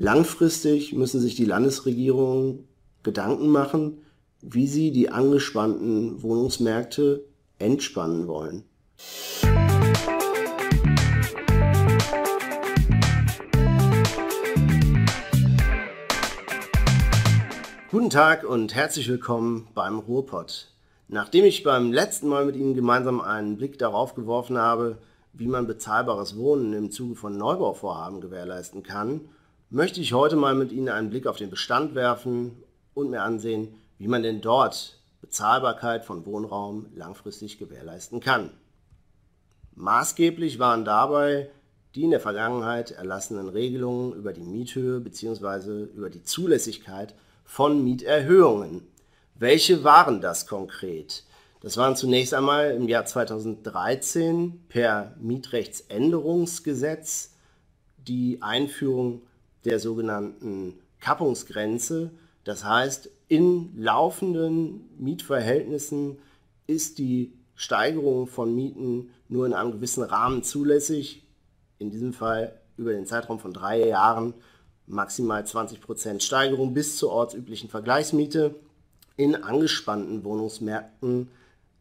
Langfristig müssen sich die Landesregierungen Gedanken machen, wie sie die angespannten Wohnungsmärkte entspannen wollen. Guten Tag und herzlich willkommen beim Ruhrpott. Nachdem ich beim letzten Mal mit Ihnen gemeinsam einen Blick darauf geworfen habe, wie man bezahlbares Wohnen im Zuge von Neubauvorhaben gewährleisten kann, möchte ich heute mal mit Ihnen einen Blick auf den Bestand werfen und mir ansehen, wie man denn dort Bezahlbarkeit von Wohnraum langfristig gewährleisten kann. Maßgeblich waren dabei die in der Vergangenheit erlassenen Regelungen über die Miethöhe bzw. über die Zulässigkeit von Mieterhöhungen. Welche waren das konkret? Das waren zunächst einmal im Jahr 2013 per Mietrechtsänderungsgesetz die Einführung der sogenannten Kappungsgrenze. Das heißt, in laufenden Mietverhältnissen ist die Steigerung von Mieten nur in einem gewissen Rahmen zulässig, in diesem Fall über den Zeitraum von 3 Jahren maximal 20% Steigerung bis zur ortsüblichen Vergleichsmiete, in angespannten Wohnungsmärkten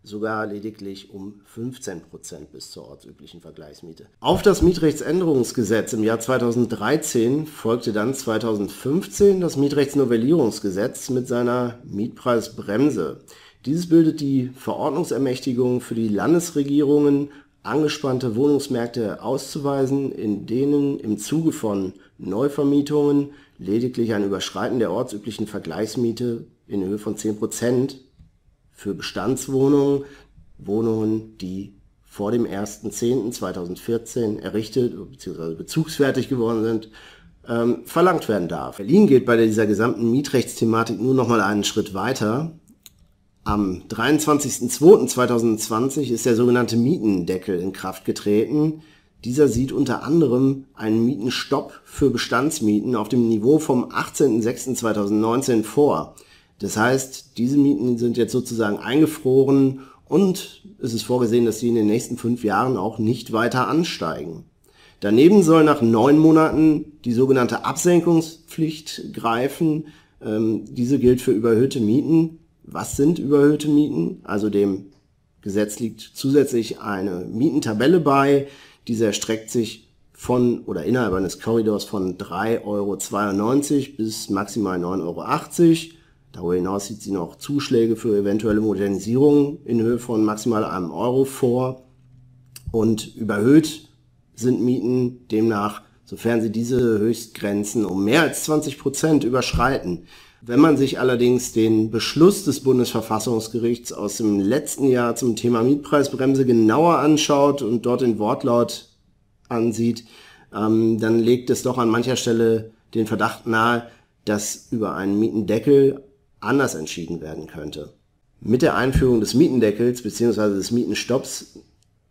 sogar lediglich um 15% bis zur ortsüblichen Vergleichsmiete. Auf das Mietrechtsänderungsgesetz im Jahr 2013 folgte dann 2015 das Mietrechtsnovellierungsgesetz mit seiner Mietpreisbremse. Dieses bildet die Verordnungsermächtigung für die Landesregierungen, angespannte Wohnungsmärkte auszuweisen, in denen im Zuge von Neuvermietungen lediglich ein Überschreiten der ortsüblichen Vergleichsmiete in Höhe von 10% für Bestandswohnungen, Wohnungen, die vor dem 1.10.2014 errichtet bzw. bezugsfertig geworden sind, verlangt werden darf. Berlin geht bei dieser gesamten Mietrechtsthematik nur nochmal einen Schritt weiter. Am 23.02.2020 ist der sogenannte Mietendeckel in Kraft getreten. Dieser sieht unter anderem einen Mietenstopp für Bestandsmieten auf dem Niveau vom 18.06.2019 vor. Das heißt, diese Mieten sind jetzt sozusagen eingefroren und es ist vorgesehen, dass sie in den nächsten 5 Jahren auch nicht weiter ansteigen. Daneben soll nach 9 Monaten die sogenannte Absenkungspflicht greifen. Diese gilt für überhöhte Mieten. Was sind überhöhte Mieten? Also dem Gesetz liegt zusätzlich eine Mietentabelle bei. Diese erstreckt sich von oder innerhalb eines Korridors von 3,92 € bis maximal 9,80 €. Darüber hinaus sieht sie noch Zuschläge für eventuelle Modernisierungen in Höhe von maximal 1 € vor. Und überhöht sind Mieten demnach, sofern sie diese Höchstgrenzen um mehr als 20% überschreiten. Wenn man sich allerdings den Beschluss des Bundesverfassungsgerichts aus dem letzten Jahr zum Thema Mietpreisbremse genauer anschaut und dort den Wortlaut ansieht, dann legt es doch an mancher Stelle den Verdacht nahe, dass über einen Mietendeckel anders entschieden werden könnte. Mit der Einführung des Mietendeckels bzw. des Mietenstopps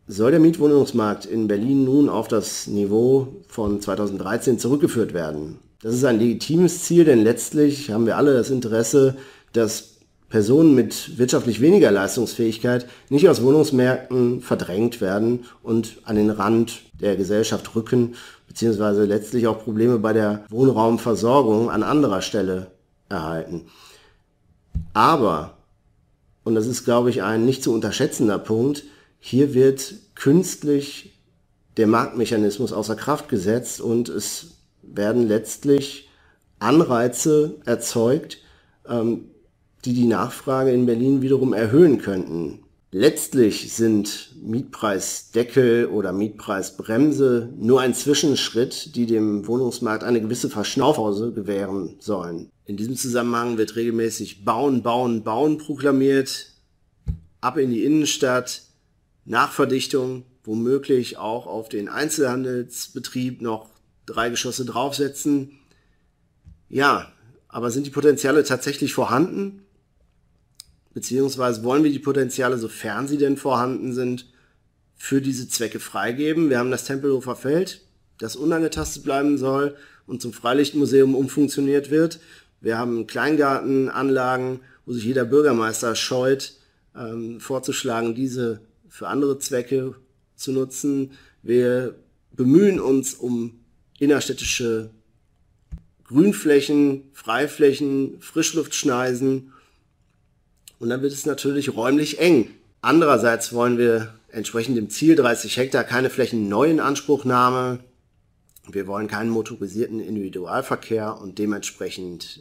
soll der Mietwohnungsmarkt in Berlin nun auf das Niveau von 2013 zurückgeführt werden. Das ist ein legitimes Ziel, denn letztlich haben wir alle das Interesse, dass Personen mit wirtschaftlich weniger Leistungsfähigkeit nicht aus Wohnungsmärkten verdrängt werden und an den Rand der Gesellschaft rücken, beziehungsweise letztlich auch Probleme bei der Wohnraumversorgung an anderer Stelle erhalten. Aber, und das ist, glaube ich, ein nicht zu unterschätzender Punkt, hier wird künstlich der Marktmechanismus außer Kraft gesetzt und es werden letztlich Anreize erzeugt, die die Nachfrage in Berlin wiederum erhöhen könnten. Letztlich sind Mietpreisdeckel oder Mietpreisbremse nur ein Zwischenschritt, die dem Wohnungsmarkt eine gewisse Verschnaufpause gewähren sollen. In diesem Zusammenhang wird regelmäßig Bauen, Bauen, Bauen proklamiert, ab in die Innenstadt, Nachverdichtung, womöglich auch auf den Einzelhandelsbetrieb noch 3 Geschosse draufsetzen. Ja, aber sind die Potenziale tatsächlich vorhanden? Beziehungsweise wollen wir die Potenziale, sofern sie denn vorhanden sind, für diese Zwecke freigeben? Wir haben das Tempelhofer Feld, das unangetastet bleiben soll und zum Freilichtmuseum umfunktioniert wird. Wir haben Kleingartenanlagen, wo sich jeder Bürgermeister scheut, vorzuschlagen, diese für andere Zwecke zu nutzen. Wir bemühen uns um innerstädtische Grünflächen, Freiflächen, Frischluftschneisen. Und dann wird es natürlich räumlich eng. Andererseits wollen wir entsprechend dem Ziel 30 Hektar keine Flächen neu in Anspruchnahme. Wir wollen keinen motorisierten Individualverkehr und dementsprechend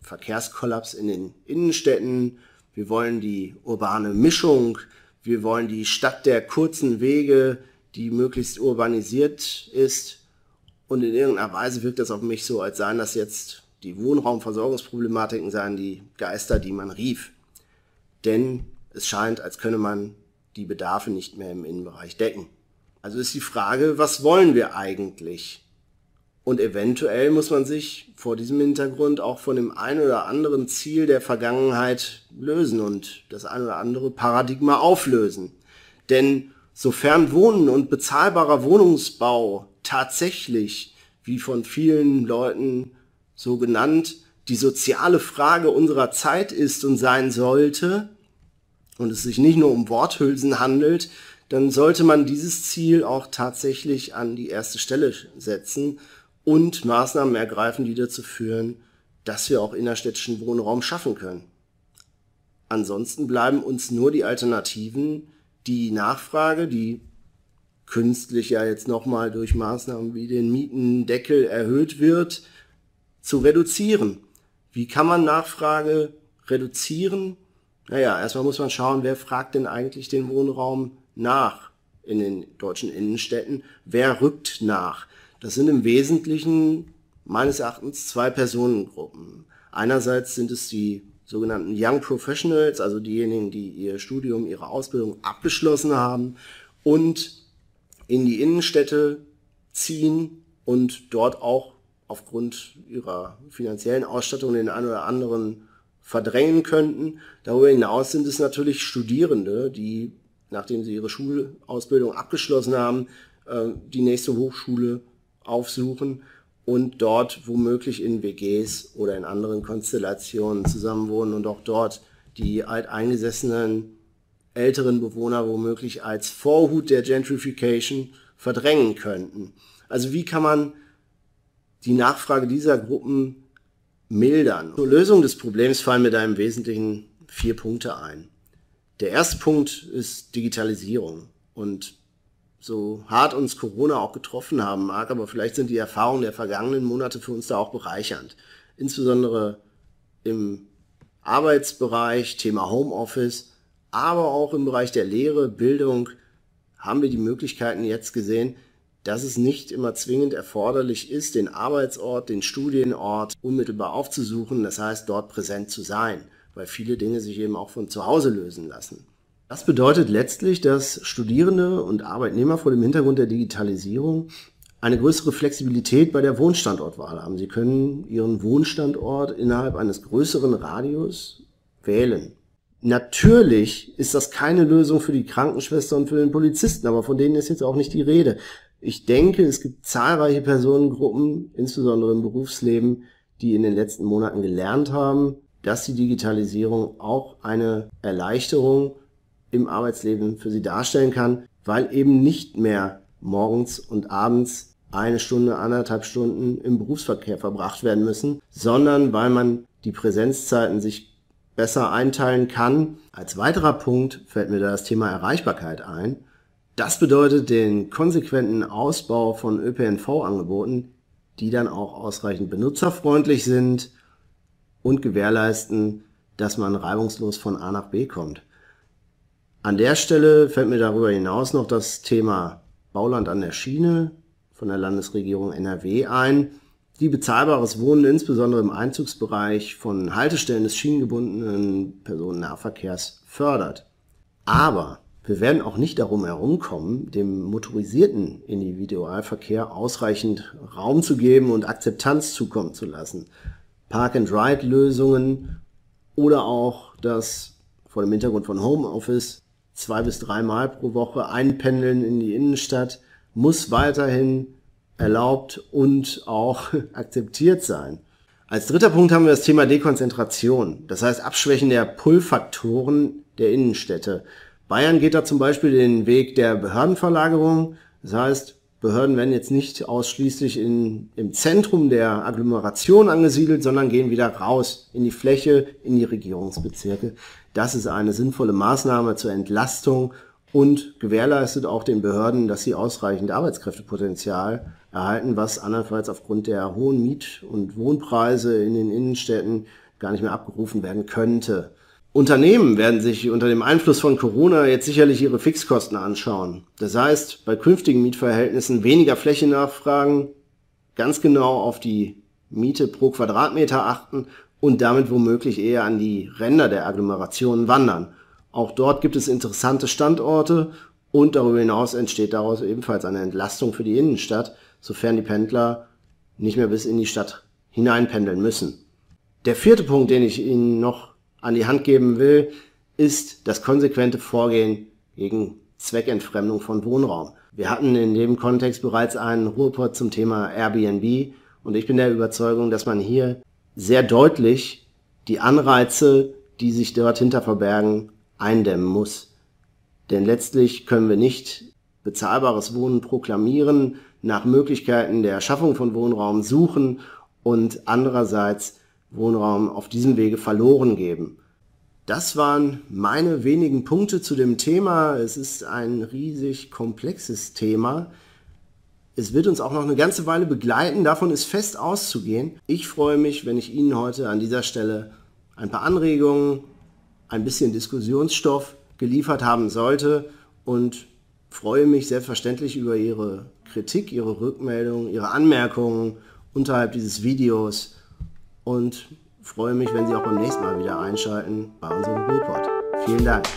Verkehrskollaps in den Innenstädten. Wir wollen die urbane Mischung. Wir wollen die Stadt der kurzen Wege, die möglichst urbanisiert ist. Und in irgendeiner Weise wirkt das auf mich so, als seien das jetzt die Wohnraumversorgungsproblematiken, seien die Geister, die man rief. Denn es scheint, als könne man die Bedarfe nicht mehr im Innenbereich decken. Also ist die Frage, was wollen wir eigentlich? Und eventuell muss man sich vor diesem Hintergrund auch von dem ein oder anderen Ziel der Vergangenheit lösen und das ein oder andere Paradigma auflösen. Denn sofern Wohnen und bezahlbarer Wohnungsbau tatsächlich, wie von vielen Leuten so genannt, die soziale Frage unserer Zeit ist und sein sollte, und es sich nicht nur um Worthülsen handelt, dann sollte man dieses Ziel auch tatsächlich an die erste Stelle setzen und Maßnahmen ergreifen, die dazu führen, dass wir auch innerstädtischen Wohnraum schaffen können. Ansonsten bleiben uns nur die Alternativen, die Nachfrage, die künstlich ja jetzt nochmal durch Maßnahmen wie den Mietendeckel erhöht wird, zu reduzieren. Wie kann man Nachfrage reduzieren? Naja, erstmal muss man schauen, wer fragt denn eigentlich den Wohnraum nach in den deutschen Innenstädten? Wer rückt nach? Das sind im Wesentlichen meines Erachtens zwei Personengruppen. Einerseits sind es die sogenannten Young Professionals, also diejenigen, die ihr Studium, ihre Ausbildung abgeschlossen haben und in die Innenstädte ziehen und dort auch aufgrund ihrer finanziellen Ausstattung den einen oder anderen verdrängen könnten. Darüber hinaus sind es natürlich Studierende, die, nachdem sie ihre Schulausbildung abgeschlossen haben, die nächste Hochschule aufsuchen und dort womöglich in WGs oder in anderen Konstellationen zusammenwohnen und auch dort die alteingesessenen älteren Bewohner womöglich als Vorhut der Gentrification verdrängen könnten. Also wie kann man die Nachfrage dieser Gruppen mildern? Zur Lösung des Problems fallen mir da im Wesentlichen 4 Punkte ein. Der erste Punkt ist Digitalisierung. Und so hart uns Corona auch getroffen haben mag, aber vielleicht sind die Erfahrungen der vergangenen Monate für uns da auch bereichernd. Insbesondere im Arbeitsbereich, Thema Homeoffice, aber auch im Bereich der Lehre, Bildung haben wir die Möglichkeiten jetzt gesehen, dass es nicht immer zwingend erforderlich ist, den Arbeitsort, den Studienort unmittelbar aufzusuchen, das heißt dort präsent zu sein, weil viele Dinge sich eben auch von zu Hause lösen lassen. Das bedeutet letztlich, dass Studierende und Arbeitnehmer vor dem Hintergrund der Digitalisierung eine größere Flexibilität bei der Wohnstandortwahl haben. Sie können ihren Wohnstandort innerhalb eines größeren Radius wählen. Natürlich ist das keine Lösung für die Krankenschwester und für den Polizisten, aber von denen ist jetzt auch nicht die Rede. Ich denke, es gibt zahlreiche Personengruppen, insbesondere im Berufsleben, die in den letzten Monaten gelernt haben, dass die Digitalisierung auch eine Erleichterung im Arbeitsleben für sie darstellen kann, weil eben nicht mehr morgens und abends 1 Stunde, 1,5 Stunden im Berufsverkehr verbracht werden müssen, sondern weil man die Präsenzzeiten sich besser einteilen kann. Als weiterer Punkt fällt mir da das Thema Erreichbarkeit ein. Das bedeutet den konsequenten Ausbau von ÖPNV-Angeboten, die dann auch ausreichend benutzerfreundlich sind und gewährleisten, dass man reibungslos von A nach B kommt. An der Stelle fällt mir darüber hinaus noch das Thema Bauland an der Schiene von der Landesregierung NRW ein, die bezahlbares Wohnen insbesondere im Einzugsbereich von Haltestellen des schienengebundenen Personennahverkehrs fördert. Aber wir werden auch nicht darum herumkommen, dem motorisierten Individualverkehr ausreichend Raum zu geben und Akzeptanz zukommen zu lassen. Park-and-Ride-Lösungen oder auch das, vor dem Hintergrund von Homeoffice, 2 bis 3 Mal pro Woche einpendeln in die Innenstadt, muss weiterhin erlaubt und auch akzeptiert sein. Als dritter Punkt haben wir das Thema Dekonzentration, das heißt Abschwächen der Pull-Faktoren der Innenstädte. Bayern geht da zum Beispiel den Weg der Behördenverlagerung, das heißt Behörden werden jetzt nicht ausschließlich im Zentrum der Agglomeration angesiedelt, sondern gehen wieder raus in die Fläche, in die Regierungsbezirke. Das ist eine sinnvolle Maßnahme zur Entlastung und gewährleistet auch den Behörden, dass sie ausreichend Arbeitskräftepotenzial erhalten, was andernfalls aufgrund der hohen Miet- und Wohnpreise in den Innenstädten gar nicht mehr abgerufen werden könnte. Unternehmen werden sich unter dem Einfluss von Corona jetzt sicherlich ihre Fixkosten anschauen. Das heißt, bei künftigen Mietverhältnissen weniger Fläche nachfragen, ganz genau auf die Miete pro Quadratmeter achten und damit womöglich eher an die Ränder der Agglomerationen wandern. Auch dort gibt es interessante Standorte und darüber hinaus entsteht daraus ebenfalls eine Entlastung für die Innenstadt, sofern die Pendler nicht mehr bis in die Stadt hineinpendeln müssen. Der vierte Punkt, den ich Ihnen noch an die Hand geben will, ist das konsequente Vorgehen gegen Zweckentfremdung von Wohnraum. Wir hatten in dem Kontext bereits einen Ruhrpott zum Thema Airbnb und ich bin der Überzeugung, dass man hier sehr deutlich die Anreize, die sich dort hinter verbergen, eindämmen muss. Denn letztlich können wir nicht bezahlbares Wohnen proklamieren, nach Möglichkeiten der Schaffung von Wohnraum suchen und andererseits Wohnraum auf diesem Wege verloren geben. Das waren meine wenigen Punkte zu dem Thema. Es ist ein riesig komplexes Thema. Es wird uns auch noch eine ganze Weile begleiten. Davon ist fest auszugehen. Ich freue mich, wenn ich Ihnen heute an dieser Stelle ein paar Anregungen, ein bisschen Diskussionsstoff geliefert haben sollte und freue mich selbstverständlich über Ihre Kritik, Ihre Rückmeldungen, Ihre Anmerkungen unterhalb dieses Videos. Und freue mich, wenn Sie auch beim nächsten Mal wieder einschalten bei unserem Ruhrpott. Vielen Dank.